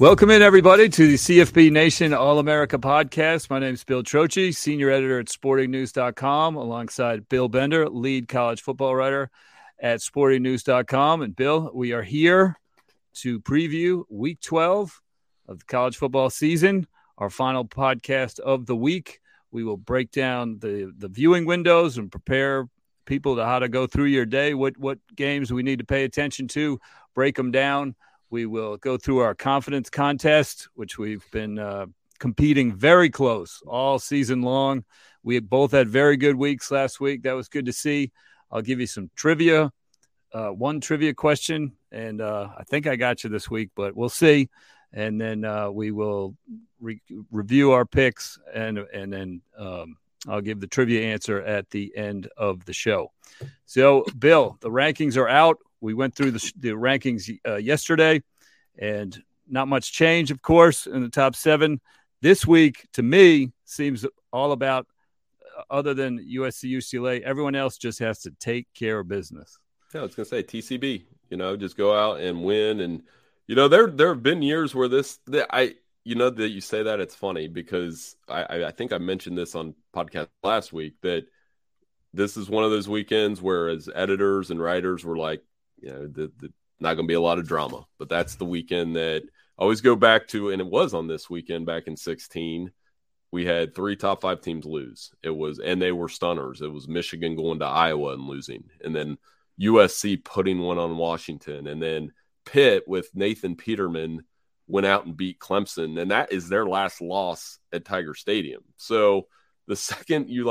Welcome in, everybody, to the CFB Nation All-America podcast. My name is Bill Trochi, senior editor at sportingnews.com, alongside Bill Bender, lead college football writer at sportingnews.com. And, Bill, we are here to preview Week 12 of the college football season, our final podcast of the week. We will break down the viewing windows and prepare people to how to go through your day, what games we need to pay attention to, break them down. We will go through our confidence contest, which we've been competing very close all season long. We both had very good weeks last week. That was good to see. I'll give you some trivia, one trivia question, and I think I got you this week, but we'll see. And then we will review our picks, and then I'll give the trivia answer at the end of the show. So, Bill, the rankings are out. We went through the rankings yesterday, and not much change, of course, in the top seven. This week, to me, seems all about, other than USC, UCLA, everyone else just has to take care of business. Yeah, I was going to say TCB, just go out and win. And, there have been years where that you say that, it's funny because I think I mentioned this on podcast last week, that this is one of those weekends where as editors and writers we're like, not going to be a lot of drama, but that's the weekend that I always go back to. And it was on this weekend back in 2016, we had three top five teams lose. And they were stunners. It was Michigan going to Iowa and losing, and then USC putting one on Washington, and then Pitt with Nathan Peterman went out and beat Clemson. And that is their last loss at Tiger Stadium. So the second you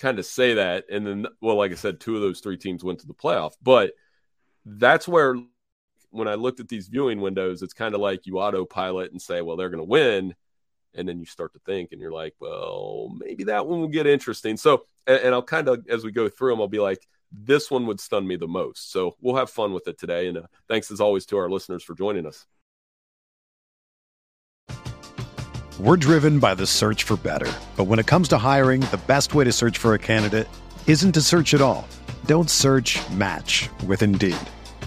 kind of say that, and then, well, like I said, two of those three teams went to the playoff, but that's where, when I looked at these viewing windows, it's kind of like you autopilot and say, well, they're going to win. And then you start to think and you're like, well, maybe that one will get interesting. So, and I'll kind of, as we go through them, I'll be like, this one would stun me the most. So we'll have fun with it today. And thanks as always to our listeners for joining us. We're driven by the search for better, but when it comes to hiring, the best way to search for a candidate isn't to search at all. Don't search, match with Indeed.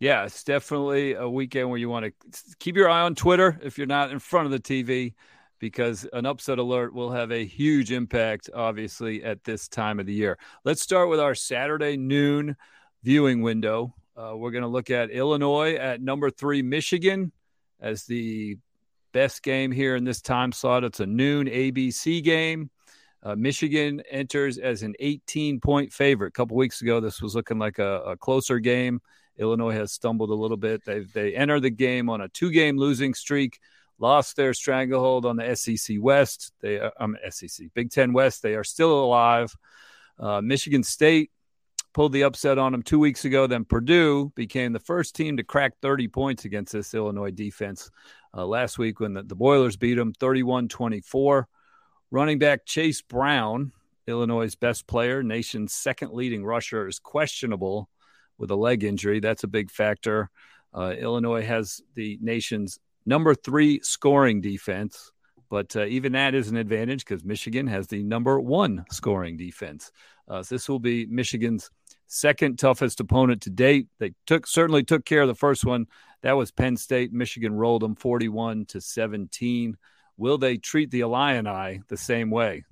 Yeah, it's definitely a weekend where you want to keep your eye on Twitter if you're not in front of the TV, because an upset alert will have a huge impact, obviously, at this time of the year. Let's start with our Saturday noon viewing window. We're going to look at Illinois at number 3, Michigan, as the best game here in this time slot. It's a noon ABC game. Michigan enters as an 18-point favorite. A couple weeks ago, this was looking like a closer game. Illinois has stumbled a little bit. They enter the game on a 2-game losing streak, lost their stranglehold on the SEC West. Big Ten West. They are still alive. Michigan State pulled the upset on them 2 weeks ago. Then Purdue became the first team to crack 30 points against this Illinois defense last week when the Boilers beat them 31-24. Running back Chase Brown, Illinois' best player, nation's second leading rusher, is questionable with a leg injury. That's a big factor. Illinois has the nation's number 3 scoring defense, but even that is an advantage because Michigan has the number 1 scoring defense. So this will be Michigan's second toughest opponent to date. They certainly took care of the first one. That was Penn State. Michigan rolled them 41-17. Will they treat the Illini the same way?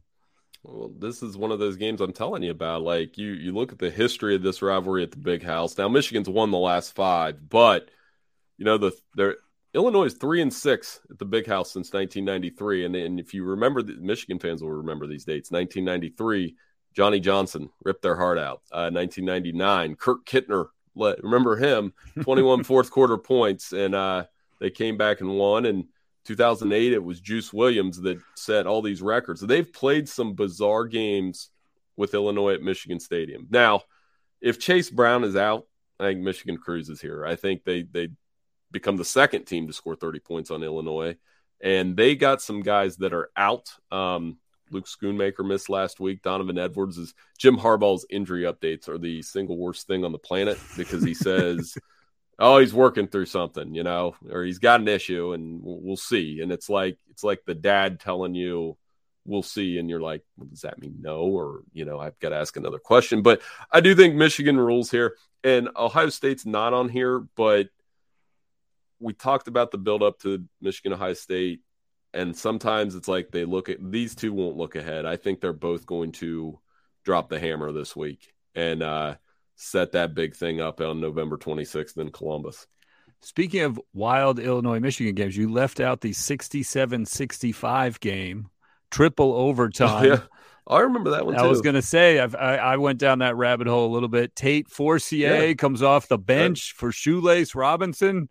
Well, this is one of those games I'm telling you about. Like, you look at the history of this rivalry at the Big House. Now, Michigan's won the last 5, but you know Illinois is 3-6 at the Big House since 1993. And if you remember, Michigan fans will remember these dates. 1993, Johnny Johnson ripped their heart out. 1999, Kirk Kittner, remember him? 21 fourth quarter points, and they came back and won. And 2008, it was Juice Williams that set all these records. So they've played some bizarre games with Illinois at Michigan Stadium. Now, if Chase Brown is out, I think Michigan cruises here. I think they become the second team to score 30 points on Illinois. And they got some guys that are out. Luke Schoonmaker missed last week. Donovan Edwards is Jim Harbaugh's injury updates are the single worst thing on the planet because he says – oh, he's working through something, you know, or he's got an issue, and we'll see. And it's like the dad telling you, we'll see. And you're like, well, does that mean no? Or, you know, I've got to ask another question. But I do think Michigan rules here, and Ohio State's not on here. But we talked about the buildup to Michigan, Ohio State. And sometimes it's like they look at these two won't look ahead. I think they're both going to drop the hammer this week. And, set that big thing up on November 26th in Columbus. Speaking of wild Illinois-Michigan games, you left out the 67-65 game, triple overtime. Oh, yeah. I remember that one, too. I was going to say, I went down that rabbit hole a little bit. Tate Forcier comes off the bench for Shoelace Robinson,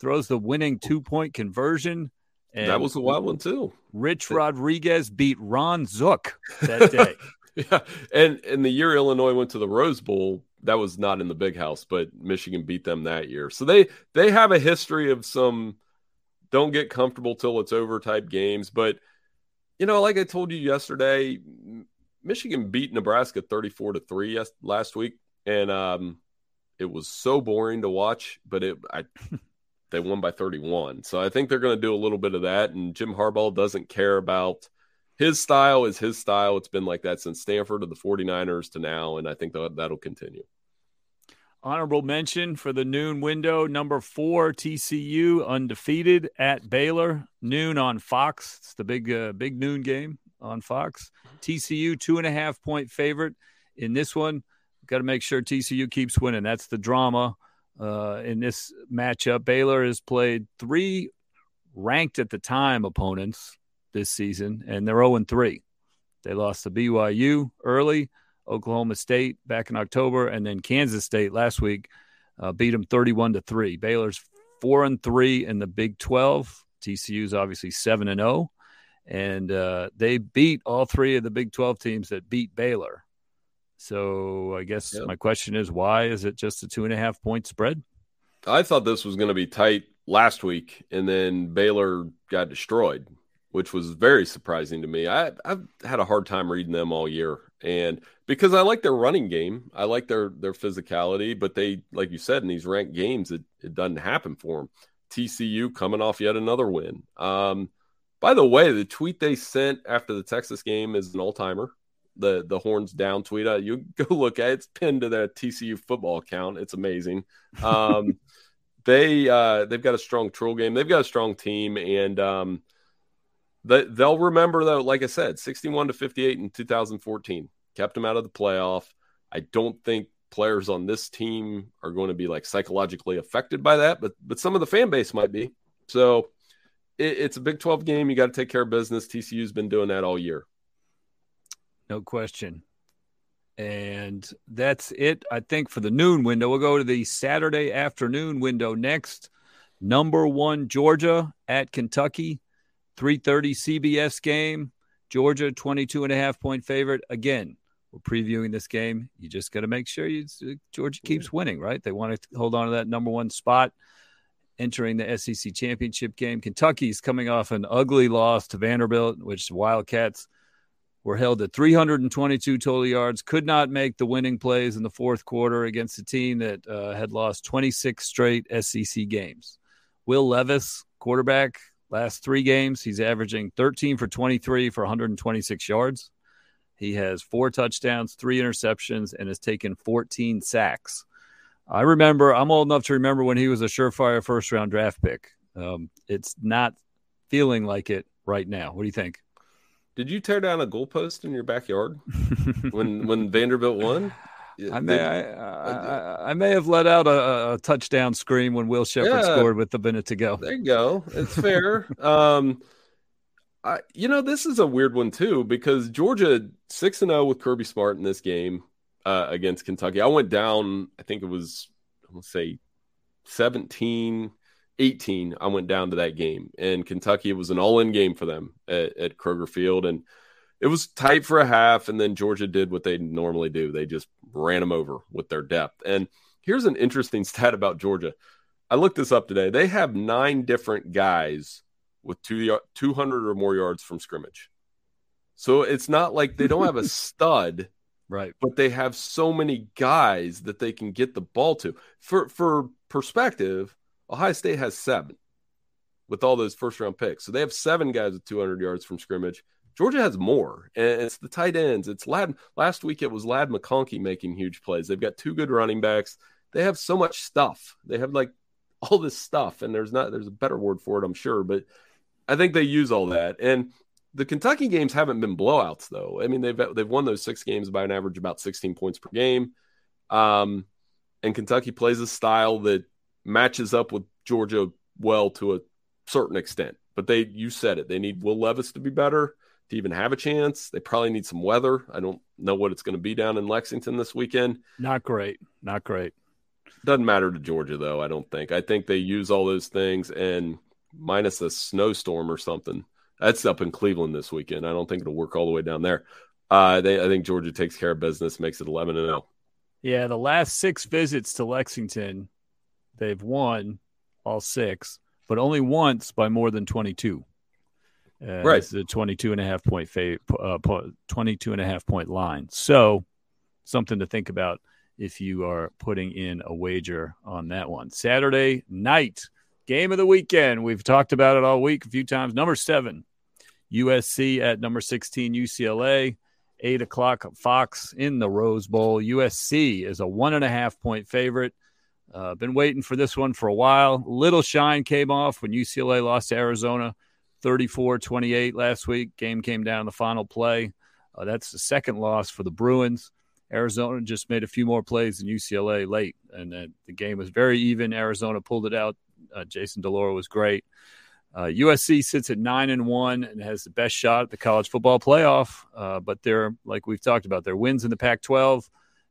throws the winning two-point conversion. And that was a wild one, too. Rich Rodriguez beat Ron Zook that day. Yeah, and the year Illinois went to the Rose Bowl, that was not in the Big House, but Michigan beat them that year. So they have a history of some don't get comfortable till it's over type games. But, you know, like I told you yesterday, Michigan beat Nebraska 34-3 last week, and it was so boring to watch, but they won by 31. So I think they're going to do a little bit of that, and Jim Harbaugh doesn't care about – his style is his style. It's been like that since Stanford to the 49ers to now, and I think that'll continue. Honorable mention for the noon window, number 4, TCU, undefeated at Baylor, noon on Fox. It's the big noon game on Fox. TCU, 2.5-point favorite in this one. Got to make sure TCU keeps winning. That's the drama in this matchup. Baylor has played 3 ranked at the time opponents this season, and they're 0-3. They lost to BYU early, Oklahoma State back in October, and then Kansas State last week beat them 31-3. Baylor's 4-3 in the Big 12. TCU's obviously 7-0, and they beat all 3 of the Big 12 teams that beat Baylor. So I guess my question is, why is it just a 2.5 point spread? I thought this was going to be tight last week, and then Baylor got destroyed, which was very surprising to me. I've had a hard time reading them all year, and because I like their running game, I like their physicality, but they, like you said, in these ranked games, it doesn't happen for them. TCU coming off yet another win. By the way, the tweet they sent after the Texas game is an all-timer. The horns down tweet. You go look at it. It's pinned to their TCU football account. It's amazing. They've got a strong troll game. They've got a strong team, and they'll remember, though, like I said, 61-58 in 2014. Kept them out of the playoff. I don't think players on this team are going to be like psychologically affected by that, but some of the fan base might be. So it's a Big 12 game. You got to take care of business. TCU's been doing that all year. No question. And that's it, I think, for the noon window. We'll go to the Saturday afternoon window next. #1 Georgia at Kentucky, 3:30 CBS game. Georgia 22.5 point favorite. Again, we're previewing this game. You just got to make sure Georgia keeps winning, right? They want to hold on to that #1 spot entering the SEC championship game. Kentucky's coming off an ugly loss to Vanderbilt, which the Wildcats were held at 322 total yards, could not make the winning plays in the fourth quarter against a team that had lost 26 straight SEC games. Will Levis, quarterback, last three games, he's averaging 13 for 23 for 126 yards. He has 4 touchdowns, 3 interceptions, and has taken 14 sacks. I'm old enough to remember when he was a surefire first-round draft pick. It's not feeling like it right now. What do you think? Did you tear down a goalpost in your backyard when Vanderbilt won? I may have let out a touchdown scream when Will Shepard scored with a minute to go. There you go. It's fair. This is a weird one too, because Georgia 6-0 with Kirby Smart in this game against Kentucky. I went down, I think it was, let's say 17-18, I went down to that game, and Kentucky, it was an all-in game for them at Kroger Field, and it was tight for a half, and then Georgia did what they normally do. They just ran them over with their depth. And here's an interesting stat about Georgia. I looked this up today. They have 9 different guys with 200 or more yards from scrimmage. So it's not like they don't have a stud, right? But they have so many guys that they can get the ball to. For perspective, Ohio State has 7 with all those first-round picks. So they have 7 guys with 200 yards from scrimmage. Georgia has more, and it's the tight ends. It's Lad. Last week it was Lad McConkey making huge plays. They've got 2 good running backs. They have so much stuff. They have like all this stuff, and there's a better word for it, I'm sure, but I think they use all that. And the Kentucky games haven't been blowouts, though. I mean, they've won those 6 games by an average about 16 points per game, and Kentucky plays a style that matches up with Georgia well to a certain extent. But you said it. They need Will Levis to be better to even have a chance. They probably need some weather. I don't know what it's going to be down in Lexington this weekend. Not great. Doesn't matter to Georgia, though, I don't think. I think they use all those things, and minus a snowstorm or something. That's up in Cleveland this weekend. I don't think it'll work all the way down there. I think Georgia takes care of business, makes it 11-0. Yeah, the last 6 visits to Lexington, they've won all 6, but only once by more than 22. Right. It's a 22.5 point line. So something to think about if you are putting in a wager on that one. Saturday night, game of the weekend. We've talked about it all week a few times. #7, USC at #16, UCLA. 8:00 Fox in the Rose Bowl. USC is a 1.5 point favorite. Been waiting for this one for a while. Little shine came off when UCLA lost to Arizona 34-28 last week. Game came down to the final play. That's the second loss for the Bruins. Arizona just made a few more plays than UCLA late, and the game was very even. Arizona pulled it out. Jason DeLore was great. USC sits at 9-1 and has the best shot at the college football playoff. But they're, like we've talked about, their wins in the Pac-12.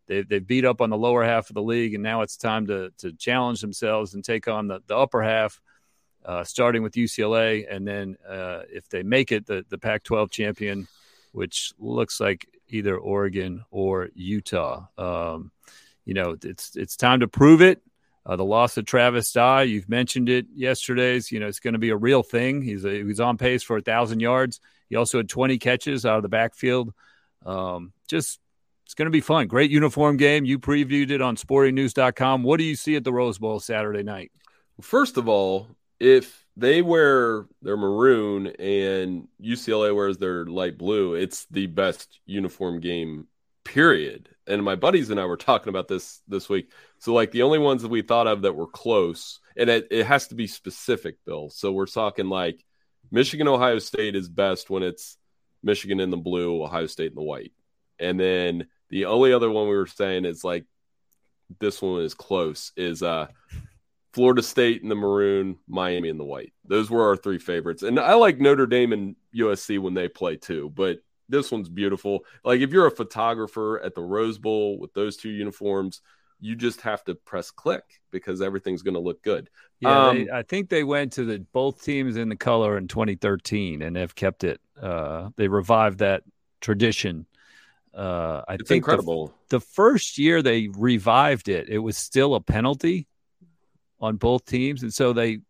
They've beat up on the lower half of the league, and now it's time to challenge themselves and take on the upper half, starting with UCLA. And then if they make it, the Pac-12 champion, which looks like either Oregon or Utah. You know, it's time to prove it. The loss of Travis Dye, you've mentioned it yesterday's, you know, it's going to be a real thing. He's on pace for 1,000 yards. He also had 20 catches out of the backfield. It's going to be fun. Great uniform game. You previewed it on sportingnews.com. What do you see at the Rose Bowl Saturday night? First of all, if they wear their maroon and UCLA wears their light blue, it's the best uniform game, period. And my buddies and I were talking about this week. So, like, the only ones that we thought of that were close, and it has to be specific, Bill. So we're talking, like, Michigan, Ohio State is best when it's Michigan in the blue, Ohio State in the white. And then the only other one we were saying is, like, this one is close, is Florida State in the maroon, Miami in the white. Those were our three favorites. And I like Notre Dame and USC when they play too, but this one's beautiful. Like, if you're a photographer at the Rose Bowl with those two uniforms, you just have to press click because everything's going to look good. Yeah, I think they went to both teams in the color in 2013 and have kept it. They revived that tradition. It's think incredible. The first year they revived it, it was still a penalty on both teams. And so the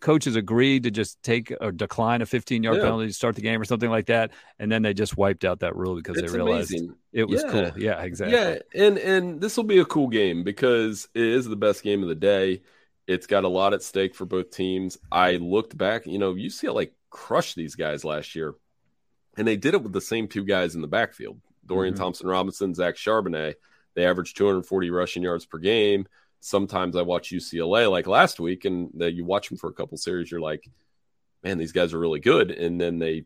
coaches agreed to just take or decline a 15-yard penalty to start the game or something like that. And then they just wiped out that rule because they realized it was cool. Yeah, exactly. Yeah. And this will be a cool game because it is the best game of the day. It's got a lot at stake for both teams. I looked back, you know, UCLA crushed these guys last year. And they did it with the same two guys in the backfield, Dorian Thompson-Robinson, Zach Charbonnet. They averaged 240 rushing yards per game. Sometimes I watch UCLA like last week, and you watch them for a couple series, you're like, man, these guys are really good. And then they're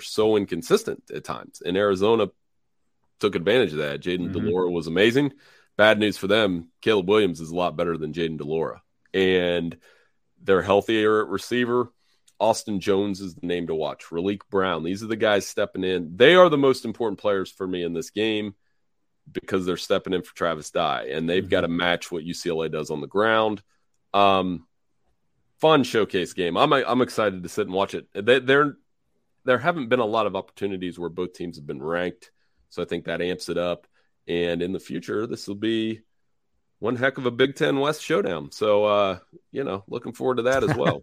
so inconsistent at times. And Arizona took advantage of that. Jaden DeLora was amazing. Bad news for them, Caleb Williams is a lot better than Jaden DeLora. And they're healthier at receiver. Austin Jones is the name to watch. Relique Brown. These are the guys stepping in. They are the most important players for me in this game because they're stepping in for Travis Dye, and they've got to match what UCLA does on the ground. Fun showcase game. I'm excited to sit and watch it. There haven't been a lot of opportunities where both teams have been ranked, so I think that amps it up. And in the future, this will be one heck of a Big Ten West showdown. So, you know, looking forward to that as well.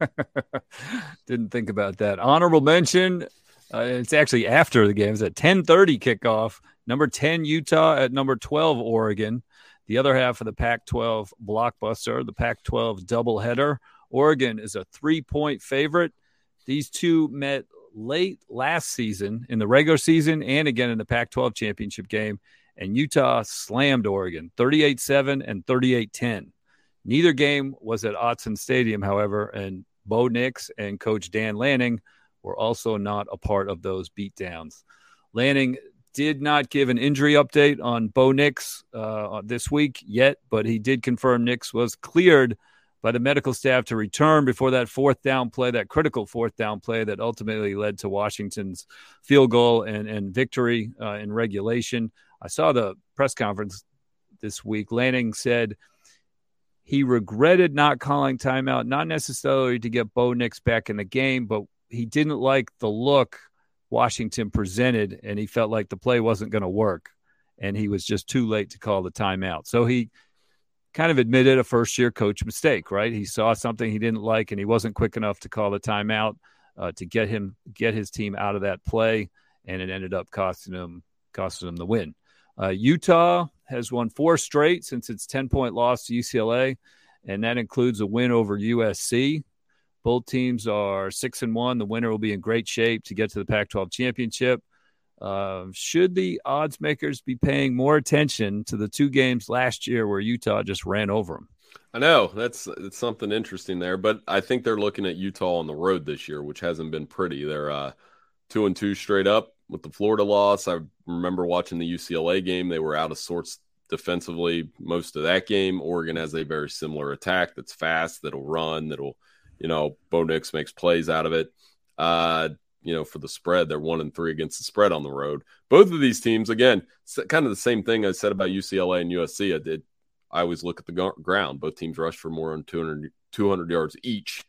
Didn't think about that. Honorable mention, it's actually after the game. It's at 10:30 kickoff. Number 10, Utah at number 12, Oregon. The other half of the Pac-12 blockbuster, the Pac-12 doubleheader. Oregon is a 3-point favorite. These two met late last season in the regular season and again in the Pac-12 championship game. And Utah slammed Oregon 38-7 and 38-10. Neither game was at Autzen Stadium, however, and Bo Nix and coach Dan Lanning were also not a part of those beatdowns. Lanning did not give an injury update on Bo Nix this week yet, but he did confirm Nix was cleared by the medical staff to return before that critical fourth down play that ultimately led to Washington's field goal and victory in regulation. I saw the press conference this week. Lanning said he regretted not calling timeout, not necessarily to get Bo Nix back in the game, but he didn't like the look Washington presented, and he felt like the play wasn't going to work, and he was just too late to call the timeout. So he kind of admitted a first-year coach mistake, right? He saw something he didn't like, and he wasn't quick enough to call the timeout to get his team out of that play, and it ended up costing him the win. Utah has won four straight since its 10-point loss to UCLA, and that includes a win over USC. Both teams are 6-1. The winner will be in great shape to get to the Pac-12 championship. Should the odds makers be paying more attention to the two games last year where Utah just ran over them? I know it's something interesting there, but I think they're looking at Utah on the road this year, which hasn't been pretty. They're 2-2 straight up. With the Florida loss, I remember watching the UCLA game. They were out of sorts defensively most of that game. Oregon has a very similar attack that's fast, that'll run, that'll, you know, Bo Nix makes plays out of it. You know, for the spread, they're 1-3 against the spread on the road. Both of these teams, again, kind of the same thing I said about UCLA and USC. I always look at the ground. Both teams rush for more than 200 yards each.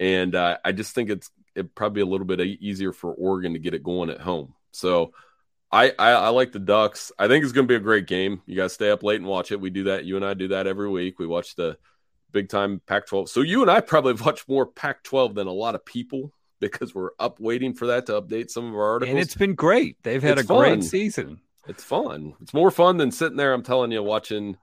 And I just think it'd probably be a little bit easier for Oregon to get it going at home. So I like the Ducks. I think it's going to be a great game. You guys stay up late and watch it. We do that. You and I do that every week. We watch the big time Pac-12. So you and I probably watch more Pac-12 than a lot of people because we're up waiting for that to update some of our articles. And it's been great. They've had a great season. It's fun. It's more fun than sitting there, I'm telling you, watching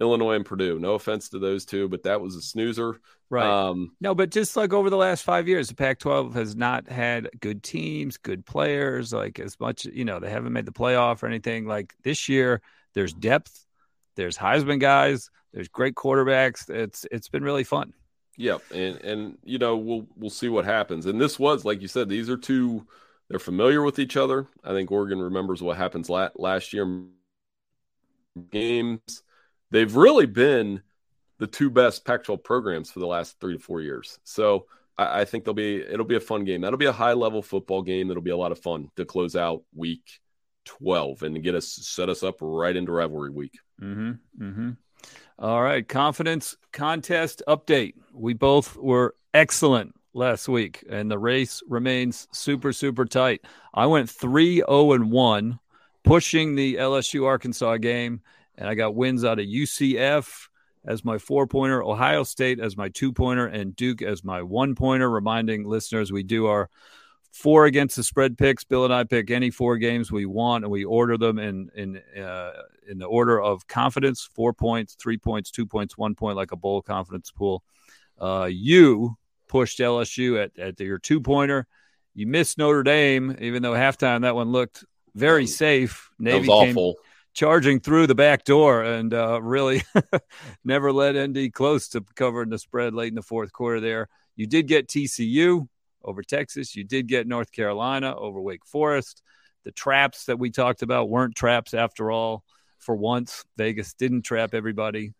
Illinois and Purdue. No offense to those two, but that was a snoozer. Right. No, but just like over the last 5 years, the Pac-12 has not had good teams, good players, like as much, you know, they haven't made the playoff or anything. Like this year, there's depth, there's Heisman guys, there's great quarterbacks. It's been really fun. Yep. And you know, we'll see what happens. And this was, like you said, these are two, they're familiar with each other. I think Oregon remembers what happens last year games. They've really been the two best Pac-12 programs for the last 3 to 4 years. So I think it'll be a fun game. That'll be a high-level football game. That'll be a lot of fun to close out week 12 and to set us up right into rivalry week. Mm-hmm. Mm-hmm. All right, confidence contest update. We both were excellent last week, and the race remains super, super tight. I went 3-0-1, pushing the LSU-Arkansas game, and I got wins out of UCF as my 4-pointer, Ohio State as my 2-pointer, and Duke as my 1-pointer. Reminding listeners, we do our 4 against the spread picks. Bill and I pick any 4 games we want, and we order them in the order of confidence: 4 points, 3 points, 2 points, 1 point, like a bowl confidence pool. You pushed LSU at your 2-pointer. You missed Notre Dame, even though halftime that one looked very safe. Navy that was awful. Charging through the back door and really never let ND close to covering the spread late in the fourth quarter there. You did get TCU over Texas. You did get North Carolina over Wake Forest. The traps that we talked about weren't traps after all. For once, Vegas didn't trap everybody.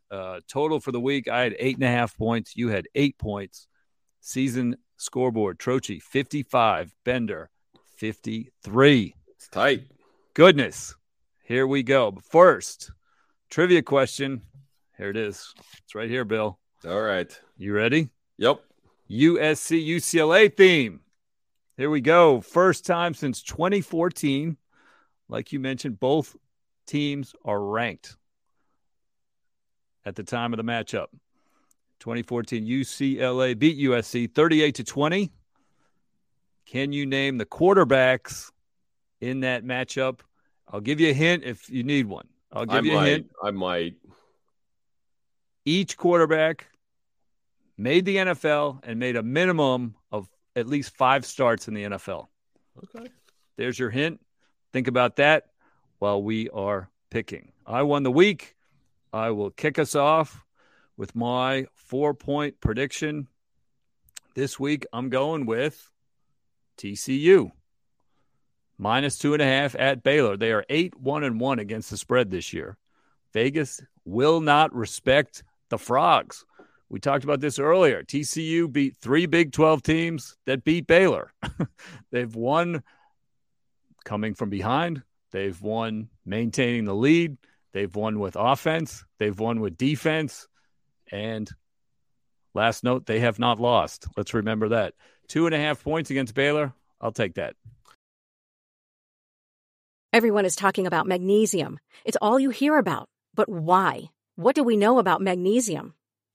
Total for the week, I had 8.5 points. You had 8 points. Season scoreboard, Trochi, 55. Bender, 53. It's tight. Goodness. Here we go. But first, trivia question. Here it is. It's right here, Bill. All right. You ready? Yep. USC UCLA theme. Here we go. First time since 2014. Like you mentioned, both teams are ranked at the time of the matchup. 2014, UCLA beat USC 38-20. Can you name the quarterbacks in that matchup? I'll give you a hint if you need one. I might. Each quarterback made the NFL and made a minimum of at least 5 starts in the NFL. Okay. There's your hint. Think about that while we are picking. I won the week. I will kick us off with my 4-point prediction. This week, I'm going with TCU. -2.5 at Baylor. They are 8-1-1 against the spread this year. Vegas will not respect the Frogs. We talked about this earlier. TCU beat 3 Big 12 teams that beat Baylor. They've won coming from behind. They've won maintaining the lead. They've won with offense. They've won with defense. And last note, they have not lost. Let's remember that. 2.5 points against Baylor. I'll take that. Everyone is talking about magnesium. It's all you hear about. But why? What do we know about magnesium?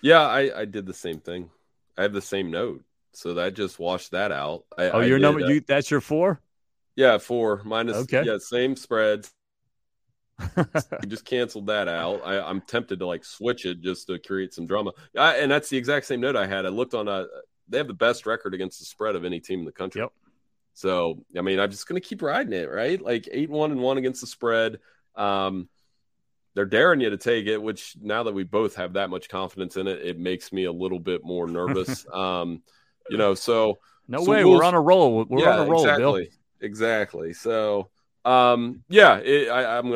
Yeah, I did the same thing. I have the same note, so that just washed that out. Your number, that's your 4? Yeah, 4 minus, okay. Yeah, same spread, He just canceled that out. I'm tempted to like switch it just to create some drama. And that's the exact same note I had. I looked on they have the best record against the spread of any team in the country. Yep. So, I mean, I'm just going to keep riding it, right? Like 8-1-1 against the spread. They're daring you to take it, which now that we both have that much confidence in it, it makes me a little bit more nervous. We're on a roll. On a roll, exactly, Bill. Exactly. So, I'm going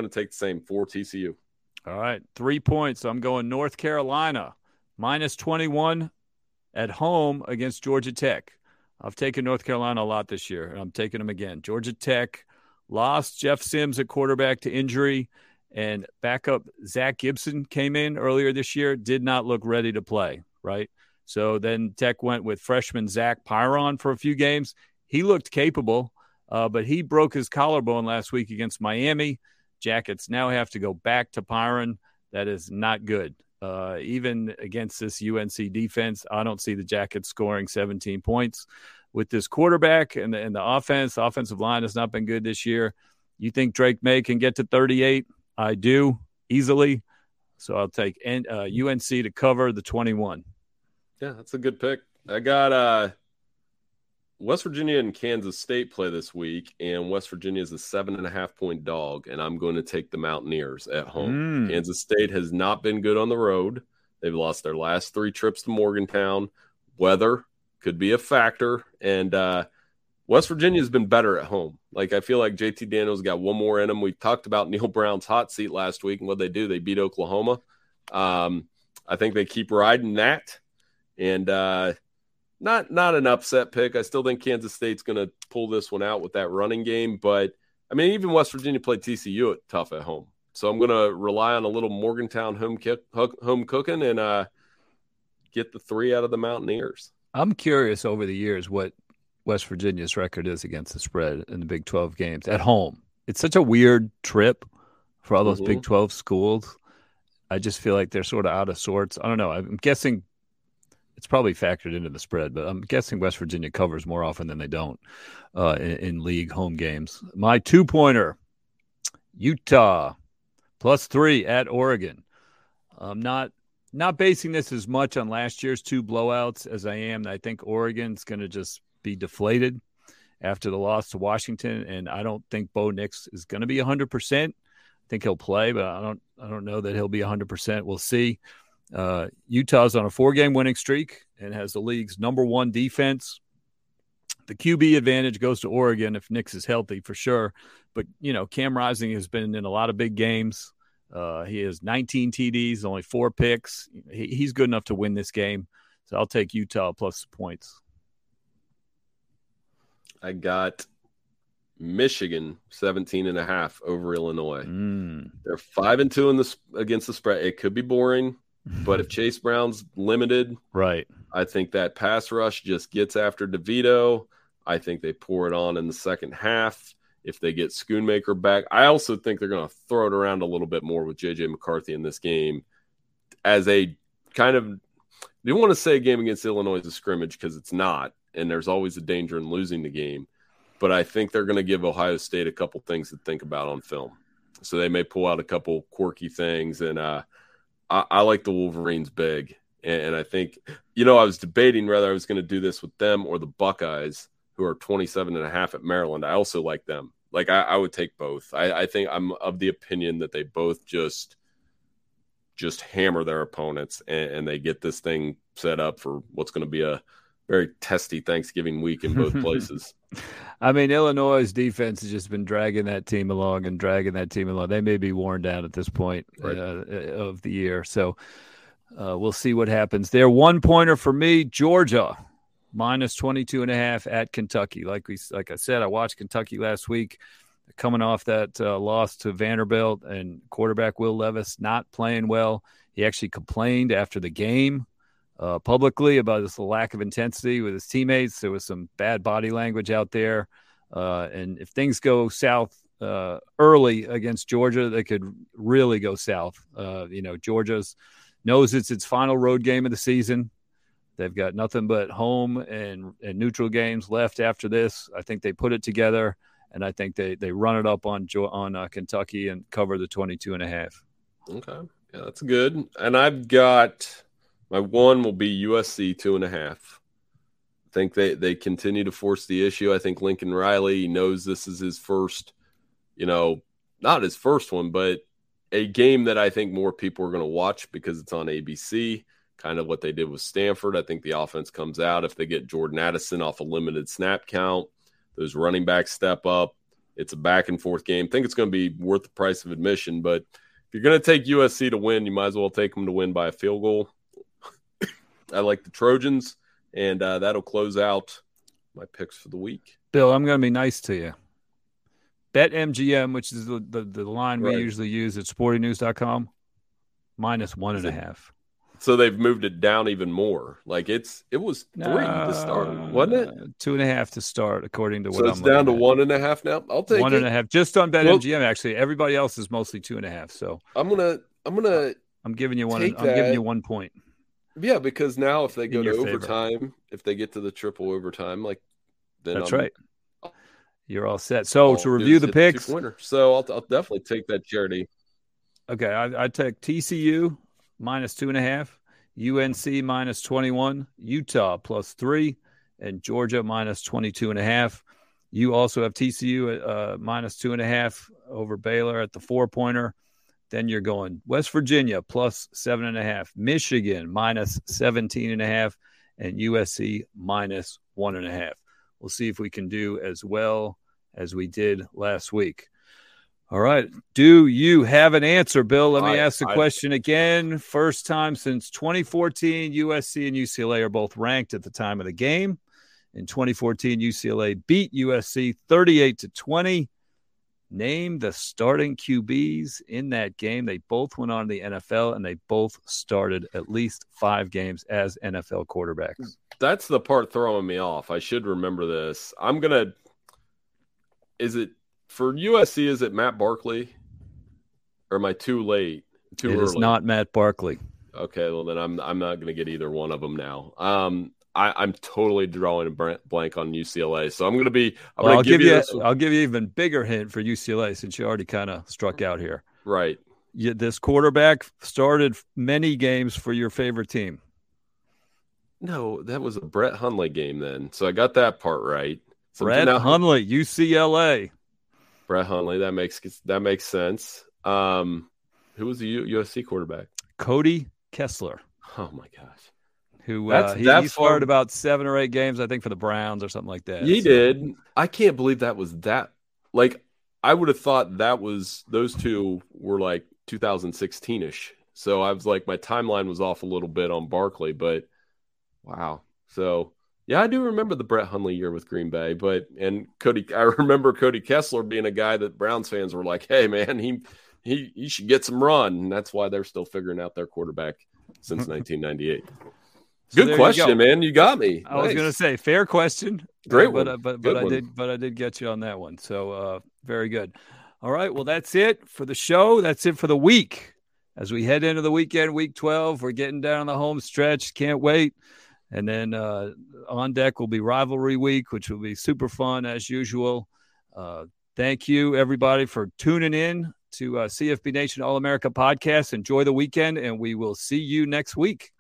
to take the same for TCU. All right, 3 points. I'm going North Carolina, -21 at home against Georgia Tech. I've taken North Carolina a lot this year, and I'm taking them again. Georgia Tech lost Jeff Sims at quarterback to injury, and backup Zach Gibson came in earlier this year, did not look ready to play, right? So then Tech went with freshman Zach Pyron for a few games. He looked capable, but he broke his collarbone last week against Miami. Jackets now have to go back to Pyron. That is not good. Even against this UNC defense, I don't see the Jackets scoring 17 points with this quarterback and the offense. The offensive line has not been good this year. You think Drake May can get to 38? I do, easily. So I'll take UNC to cover the 21. Yeah, that's a good pick. I got West Virginia and Kansas State play this week, and West Virginia is a 7.5-point dog, and I'm going to take the Mountaineers at home. Kansas State has not been good on the road. They've lost their last 3 trips to Morgantown. Weather could be a factor, and West Virginia has been better at home. Like, I feel like JT Daniels got one more in him. We talked about Neil Brown's hot seat last week, and what they do, they beat Oklahoma. I think they keep riding that, and not an upset pick. I still think Kansas State's going to pull this one out with that running game. But, I mean, even West Virginia played TCU tough at home. So I'm going to rely on a little Morgantown home cooking and get the 3 out of the Mountaineers. I'm curious over the years what West Virginia's record is against the spread in the Big 12 games at home. It's such a weird trip for all those Big 12 schools. I just feel like they're sort of out of sorts. I don't know. I'm guessing – it's probably factored into the spread, but I'm guessing West Virginia covers more often than they don't in league home games. My 2-pointer, Utah, +3 at Oregon. I'm not basing this as much on last year's 2 blowouts as I am. I think Oregon's going to just be deflated after the loss to Washington, and I don't think Bo Nix is going to be 100%. I think he'll play, but I don't know that he'll be 100%. We'll see. Utah's on a 4-game winning streak and has the league's #1 defense. The QB advantage goes to Oregon if Nix is healthy, for sure. But, you know, Cam Rising has been in a lot of big games. He has 19 TDs, only 4 picks. He's good enough to win this game. So I'll take Utah plus points. I got Michigan 17.5 over Illinois. They're 5-2 against the spread. It could be boring. But if Chase Brown's limited, right, I think that pass rush just gets after DeVito. I think they pour it on in the second half. If they get Schoonmaker back, I also think they're going to throw it around a little bit more with J.J. McCarthy in this game as a kind of – you want to say a game against Illinois is a scrimmage because it's not, and there's always a danger in losing the game. But I think they're going to give Ohio State a couple things to think about on film. So they may pull out a couple quirky things, and I like the Wolverines big, and I think, you know, I was debating whether I was going to do this with them or the Buckeyes, who are 27.5 at Maryland. I also like them. Like, I would take both. I think I'm of the opinion that they both just hammer their opponents, and they get this thing set up for what's going to be a very testy Thanksgiving week in both places. I mean, Illinois' defense has just been dragging that team along and dragging that team along. They may be worn down at this point of the year. So we'll see what happens there. 1-pointer for me, Georgia, -22.5 at Kentucky. Like I said, I watched Kentucky last week coming off that loss to Vanderbilt, and quarterback Will Levis not playing well. He actually complained after the game publicly about this lack of intensity with his teammates. There was some bad body language out there. And if things go south early against Georgia, they could really go south. Georgia knows it's its final road game of the season. They've got nothing but home and neutral games left after this. I think they put it together. And I think they run it up on Kentucky and cover the 22.5. Okay. Yeah, that's good. And I've got my one will be USC 2.5. I think they continue to force the issue. I think Lincoln Riley knows this is his first, not his first one, but a game that I think more people are going to watch because it's on ABC, kind of what they did with Stanford. I think the offense comes out. If they get Jordan Addison off a limited snap count, those running backs step up. It's a back and forth game. I think it's going to be worth the price of admission, but if you're going to take USC to win, you might as well take them to win by a field goal. I like the Trojans, and that'll close out my picks for the week. Bill, I'm going to be nice to you. Bet MGM, which is the line we usually use at sportingnews.com, -1.5. So they've moved it down even more. Like it was 3 to start, wasn't it? 2.5 to start, according to what I'm looking at. So it's down to 1.5 now. I'll take 1.5 just on BetMGM. Actually, everybody else is mostly 2.5. So I'm giving you one. I'm giving you 1 point. Yeah, because now if they go to overtime, if they get to the triple overtime, that's right. You're all set. So to review the picks. So I'll definitely take that charity. Okay, I take TCU -2.5, UNC -21, Utah +3, and Georgia -22.5. You also have TCU at -2.5 over Baylor at the 4-pointer. Then you're going West Virginia +7.5, Michigan -17.5, and USC -1.5. We'll see if we can do as well as we did last week. All right. Do you have an answer, Bill? Let me ask the question again. First time since 2014, USC and UCLA are both ranked at the time of the game. In 2014, UCLA beat USC 38-20. Name the starting QBs in that game. They both went on to the NFL, and they both started at least 5 games as NFL quarterbacks. That's the part throwing me off. I should remember this. Is it for USC? Is it Matt Barkley? Or am I too late? Too early? It is not Matt Barkley. Okay, well then I'm not going to get either one of them now. I'm totally drawing a blank on UCLA, so I'm going to be. I'll give you an even bigger hint for UCLA since you already kind of struck out here. Right. This quarterback started many games for your favorite team. No, that was a Brett Hundley game then. So I got that part right. So Hundley, UCLA. Brett Hundley, that makes sense. Who was the USC quarterback? Cody Kessler. Oh my gosh. Who he started about 7 or 8 games, I think, for the Browns or something like that. He did. I can't believe that was that. Like I would have thought those two were like 2016-ish. So I was like, my timeline was off a little bit on Barkley, but. Wow. So, yeah, I do remember the Brett Hundley year with Green Bay, and Cody. I remember Cody Kessler being a guy that Browns fans were like, "Hey, man, he should get some run," and that's why they're still figuring out their quarterback since 1998. So good question, man. You got me. I was going to say, fair question. Great one. But I did get you on that one. So very good. All right. Well, that's it for the show. That's it for the week. As we head into the weekend, Week 12, we're getting down the home stretch. Can't wait. And then on deck will be Rivalry Week, which will be super fun as usual. Thank you, everybody, for tuning in to CFB Nation All-America podcast. Enjoy the weekend, and we will see you next week.